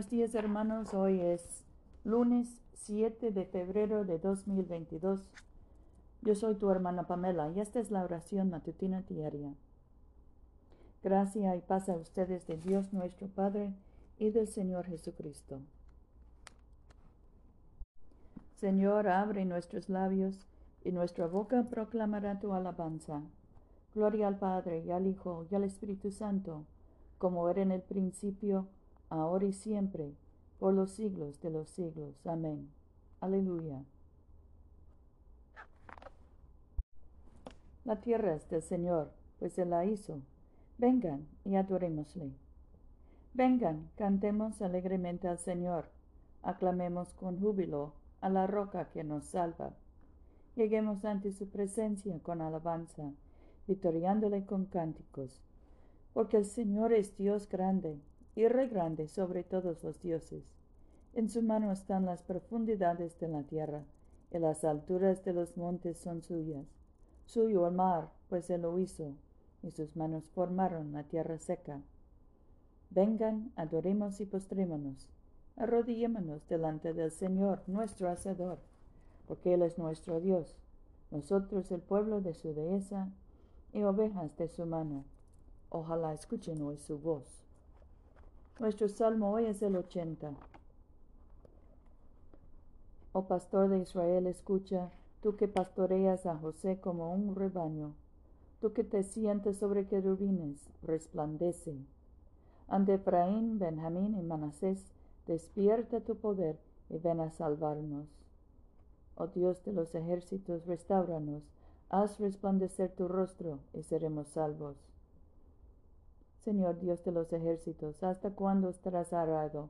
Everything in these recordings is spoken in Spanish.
Buenos días, hermanos. Hoy es lunes 7 de febrero de 2022. Yo soy tu hermana Pamela y esta es la oración matutina diaria. Gracia y paz a ustedes de Dios nuestro Padre y del Señor Jesucristo. Señor, abre nuestros labios y nuestra boca proclamará tu alabanza. Gloria al Padre y al Hijo y al Espíritu Santo, como era en el principio, ahora y siempre, por los siglos de los siglos. Amén. Aleluya. La tierra es del Señor, pues Él la hizo. Vengan y adorémosle. Vengan, cantemos alegremente al Señor. Aclamemos con júbilo a la roca que nos salva. Lleguemos ante su presencia con alabanza, victoriándole con cánticos. Porque el Señor es Dios grande, y Rey grande sobre todos los dioses. En su mano están las profundidades de la tierra, y las alturas de los montes son suyas. Suyo el mar, pues él lo hizo, y sus manos formaron la tierra seca. Vengan, adoremos y postrémonos, arrodillémonos delante del Señor, nuestro Hacedor, porque Él es nuestro Dios, nosotros el pueblo de su dehesa, y ovejas de su mano. Ojalá escuchen hoy su voz. Nuestro salmo hoy es el 80. Oh pastor de Israel, escucha, tú que pastoreas a José como un rebaño, tú que te sientas sobre querubines, resplandece. Ante Efraín, Benjamín y Manasés, despierta tu poder y ven a salvarnos. Oh Dios de los ejércitos, restáuranos, haz resplandecer tu rostro y seremos salvos. Señor Dios de los ejércitos, ¿hasta cuándo estarás arado?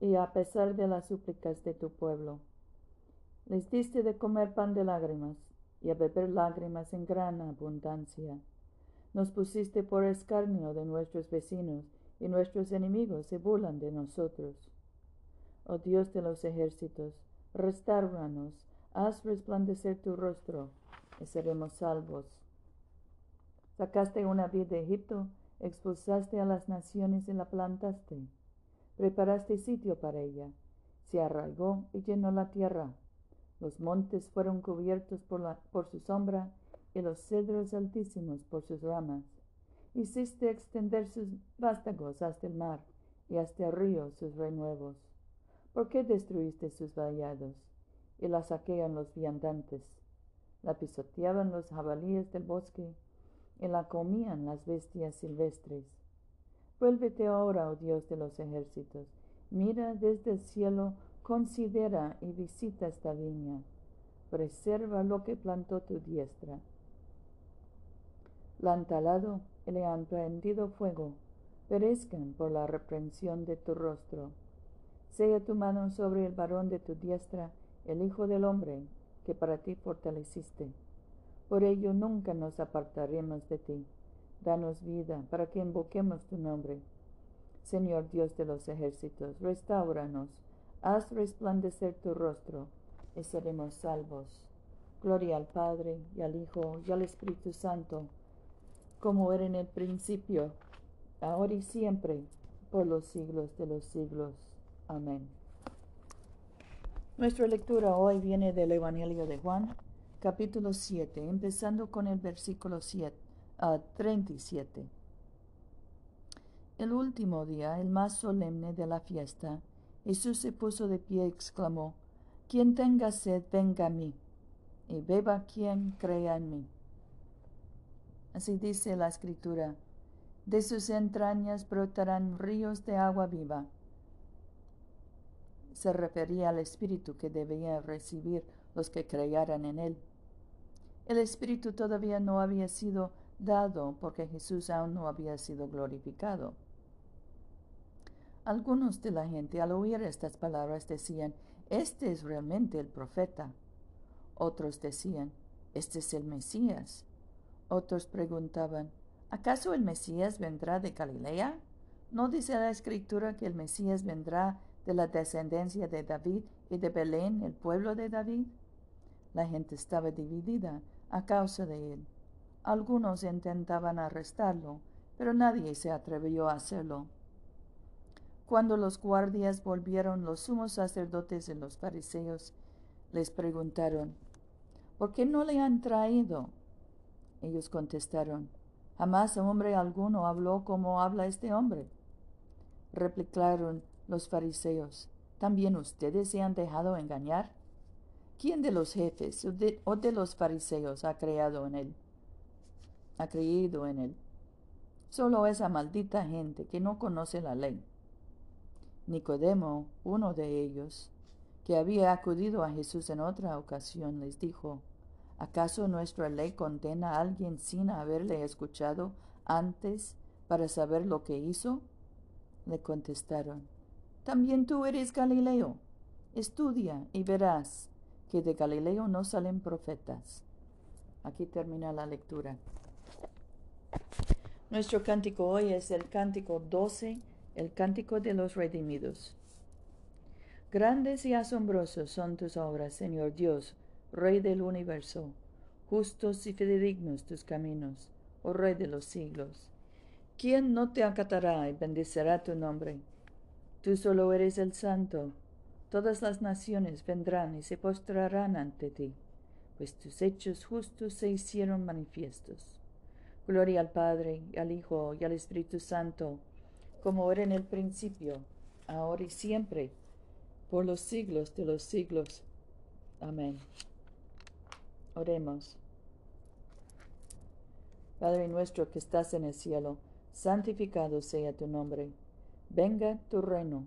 Y a pesar de las súplicas de tu pueblo, les diste de comer pan de lágrimas, y a beber lágrimas en gran abundancia. Nos pusiste por escarnio de nuestros vecinos, y nuestros enemigos se burlan de nosotros. Oh Dios de los ejércitos, restáuranos, haz resplandecer tu rostro, y seremos salvos. Sacaste una vid de Egipto, expulsaste a las naciones y la plantaste. Preparaste sitio para ella. Se arraigó y llenó la tierra. Los montes fueron cubiertos por su sombra y los cedros altísimos por sus ramas. Hiciste extender sus vástagos hasta el mar y hasta el río sus renuevos. ¿Por qué destruiste sus vallados? Y la saquean los viandantes. La pisoteaban los jabalíes del bosque y la comían las bestias silvestres. Vuélvete ahora, oh Dios de los ejércitos, mira desde el cielo, considera y visita esta viña. Preserva lo que plantó tu diestra. La han talado y le han prendido fuego. Perezcan por la reprensión de tu rostro. Sea tu mano sobre el varón de tu diestra, el hijo del hombre, que para ti fortaleciste. Por ello nunca nos apartaremos de ti. Danos vida para que invoquemos tu nombre. Señor Dios de los ejércitos, restáuranos, haz resplandecer tu rostro, y seremos salvos. Gloria al Padre, y al Hijo, y al Espíritu Santo, como era en el principio, ahora y siempre, por los siglos de los siglos. Amén. Nuestra lectura hoy viene del Evangelio de Juan, capítulo 7, empezando con el versículo 37. El último día, el más solemne de la fiesta, Jesús se puso de pie y exclamó: «Quien tenga sed, venga a mí, y beba quien crea en mí». Así dice la Escritura: «De sus entrañas brotarán ríos de agua viva». Se refería al Espíritu que debían recibir los que creyeran en Él. El Espíritu todavía no había sido dado porque Jesús aún no había sido glorificado. Algunos de la gente al oír estas palabras decían: «Este es realmente el profeta». Otros decían: «Este es el Mesías». Otros preguntaban: «¿Acaso el Mesías vendrá de Galilea? ¿No dice la Escritura que el Mesías vendrá de la descendencia de David y de Belén, el pueblo de David?». La gente estaba dividida a causa de él. Algunos intentaban arrestarlo, pero nadie se atrevió a hacerlo. Cuando los guardias volvieron, los sumos sacerdotes y los fariseos les preguntaron, ¿por qué no le han traído? Ellos contestaron, jamás hombre alguno habló como habla este hombre. Replicaron los fariseos, ¿también ustedes se han dejado engañar? ¿Quién de los jefes o de los fariseos ha creído en él? Solo esa maldita gente que no conoce la ley. Nicodemo, uno de ellos, que había acudido a Jesús en otra ocasión, les dijo, ¿acaso nuestra ley condena a alguien sin haberle escuchado antes para saber lo que hizo? Le contestaron, también tú eres Galileo. Estudia y verás que de Galileo no salen profetas. Aquí termina la lectura. Nuestro cántico hoy es el cántico 12, el cántico de los redimidos. Grandes y asombrosos son tus obras, Señor Dios, Rey del universo. Justos y fidedignos tus caminos, oh Rey de los siglos. ¿Quién no te acatará y bendecerá tu nombre? Tú solo eres el santo. Todas las naciones vendrán y se postrarán ante ti, pues tus hechos justos se hicieron manifiestos. Gloria al Padre, y al Hijo, y al Espíritu Santo, como era en el principio, ahora y siempre, por los siglos de los siglos. Amén. Oremos. Padre nuestro que estás en el cielo, santificado sea tu nombre. Venga tu reino.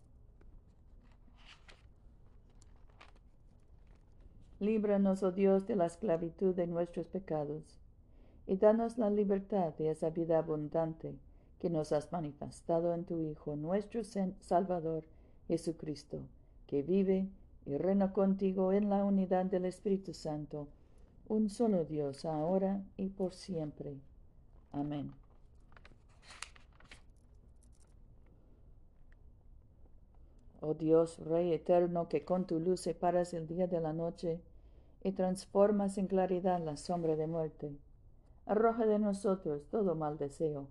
Líbranos, oh Dios, de la esclavitud de nuestros pecados, y danos la libertad de esa vida abundante que nos has manifestado en tu Hijo, nuestro Salvador, Jesucristo, que vive y reina contigo en la unidad del Espíritu Santo, un solo Dios, ahora y por siempre. Amén. Oh Dios, Rey eterno, que con tu luz separas el día de la noche y transformas en claridad la sombra de muerte, arroja de nosotros todo mal deseo.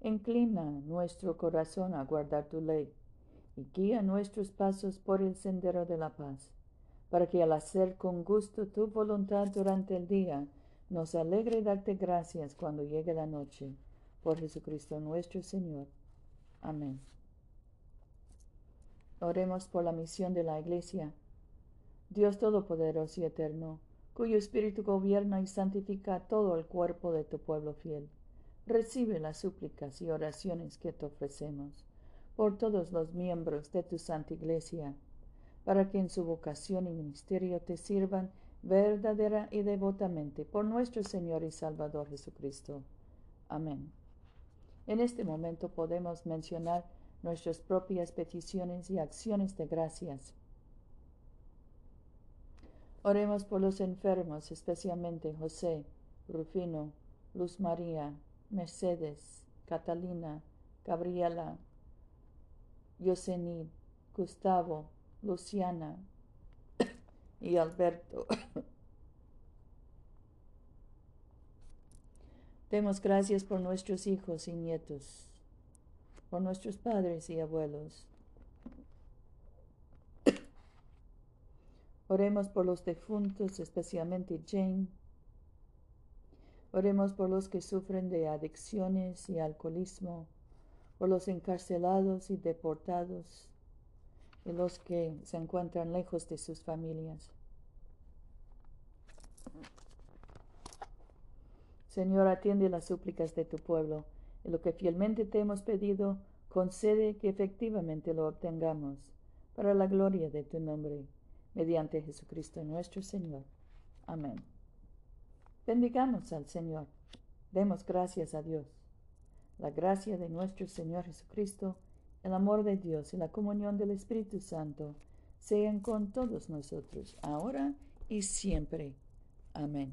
Inclina nuestro corazón a guardar tu ley y guía nuestros pasos por el sendero de la paz, para que al hacer con gusto tu voluntad durante el día, nos alegre darte gracias cuando llegue la noche. Por Jesucristo nuestro Señor. Amén. Oremos por la misión de la Iglesia. Dios todopoderoso y eterno, cuyo Espíritu gobierna y santifica todo el cuerpo de tu pueblo fiel, recibe las súplicas y oraciones que te ofrecemos por todos los miembros de tu Santa Iglesia, para que en su vocación y ministerio te sirvan verdadera y devotamente por nuestro Señor y Salvador Jesucristo. Amén. En este momento podemos mencionar nuestras propias peticiones y acciones de gracias. Oremos por los enfermos, especialmente José, Rufino, Luz María, Mercedes, Catalina, Gabriela, Yosemite, Gustavo, Luciana y Alberto. Demos gracias por nuestros hijos y nietos, por nuestros padres y abuelos. Oremos por los difuntos, especialmente Jane. Oremos por los que sufren de adicciones y alcoholismo, por los encarcelados y deportados, y los que se encuentran lejos de sus familias. Señor, atiende las súplicas de tu pueblo, y lo que fielmente te hemos pedido, concede que efectivamente lo obtengamos, para la gloria de tu nombre, mediante Jesucristo nuestro Señor. Amén. Bendigamos al Señor. Demos gracias a Dios. La gracia de nuestro Señor Jesucristo, el amor de Dios y la comunión del Espíritu Santo sean con todos nosotros, ahora y siempre. Amén.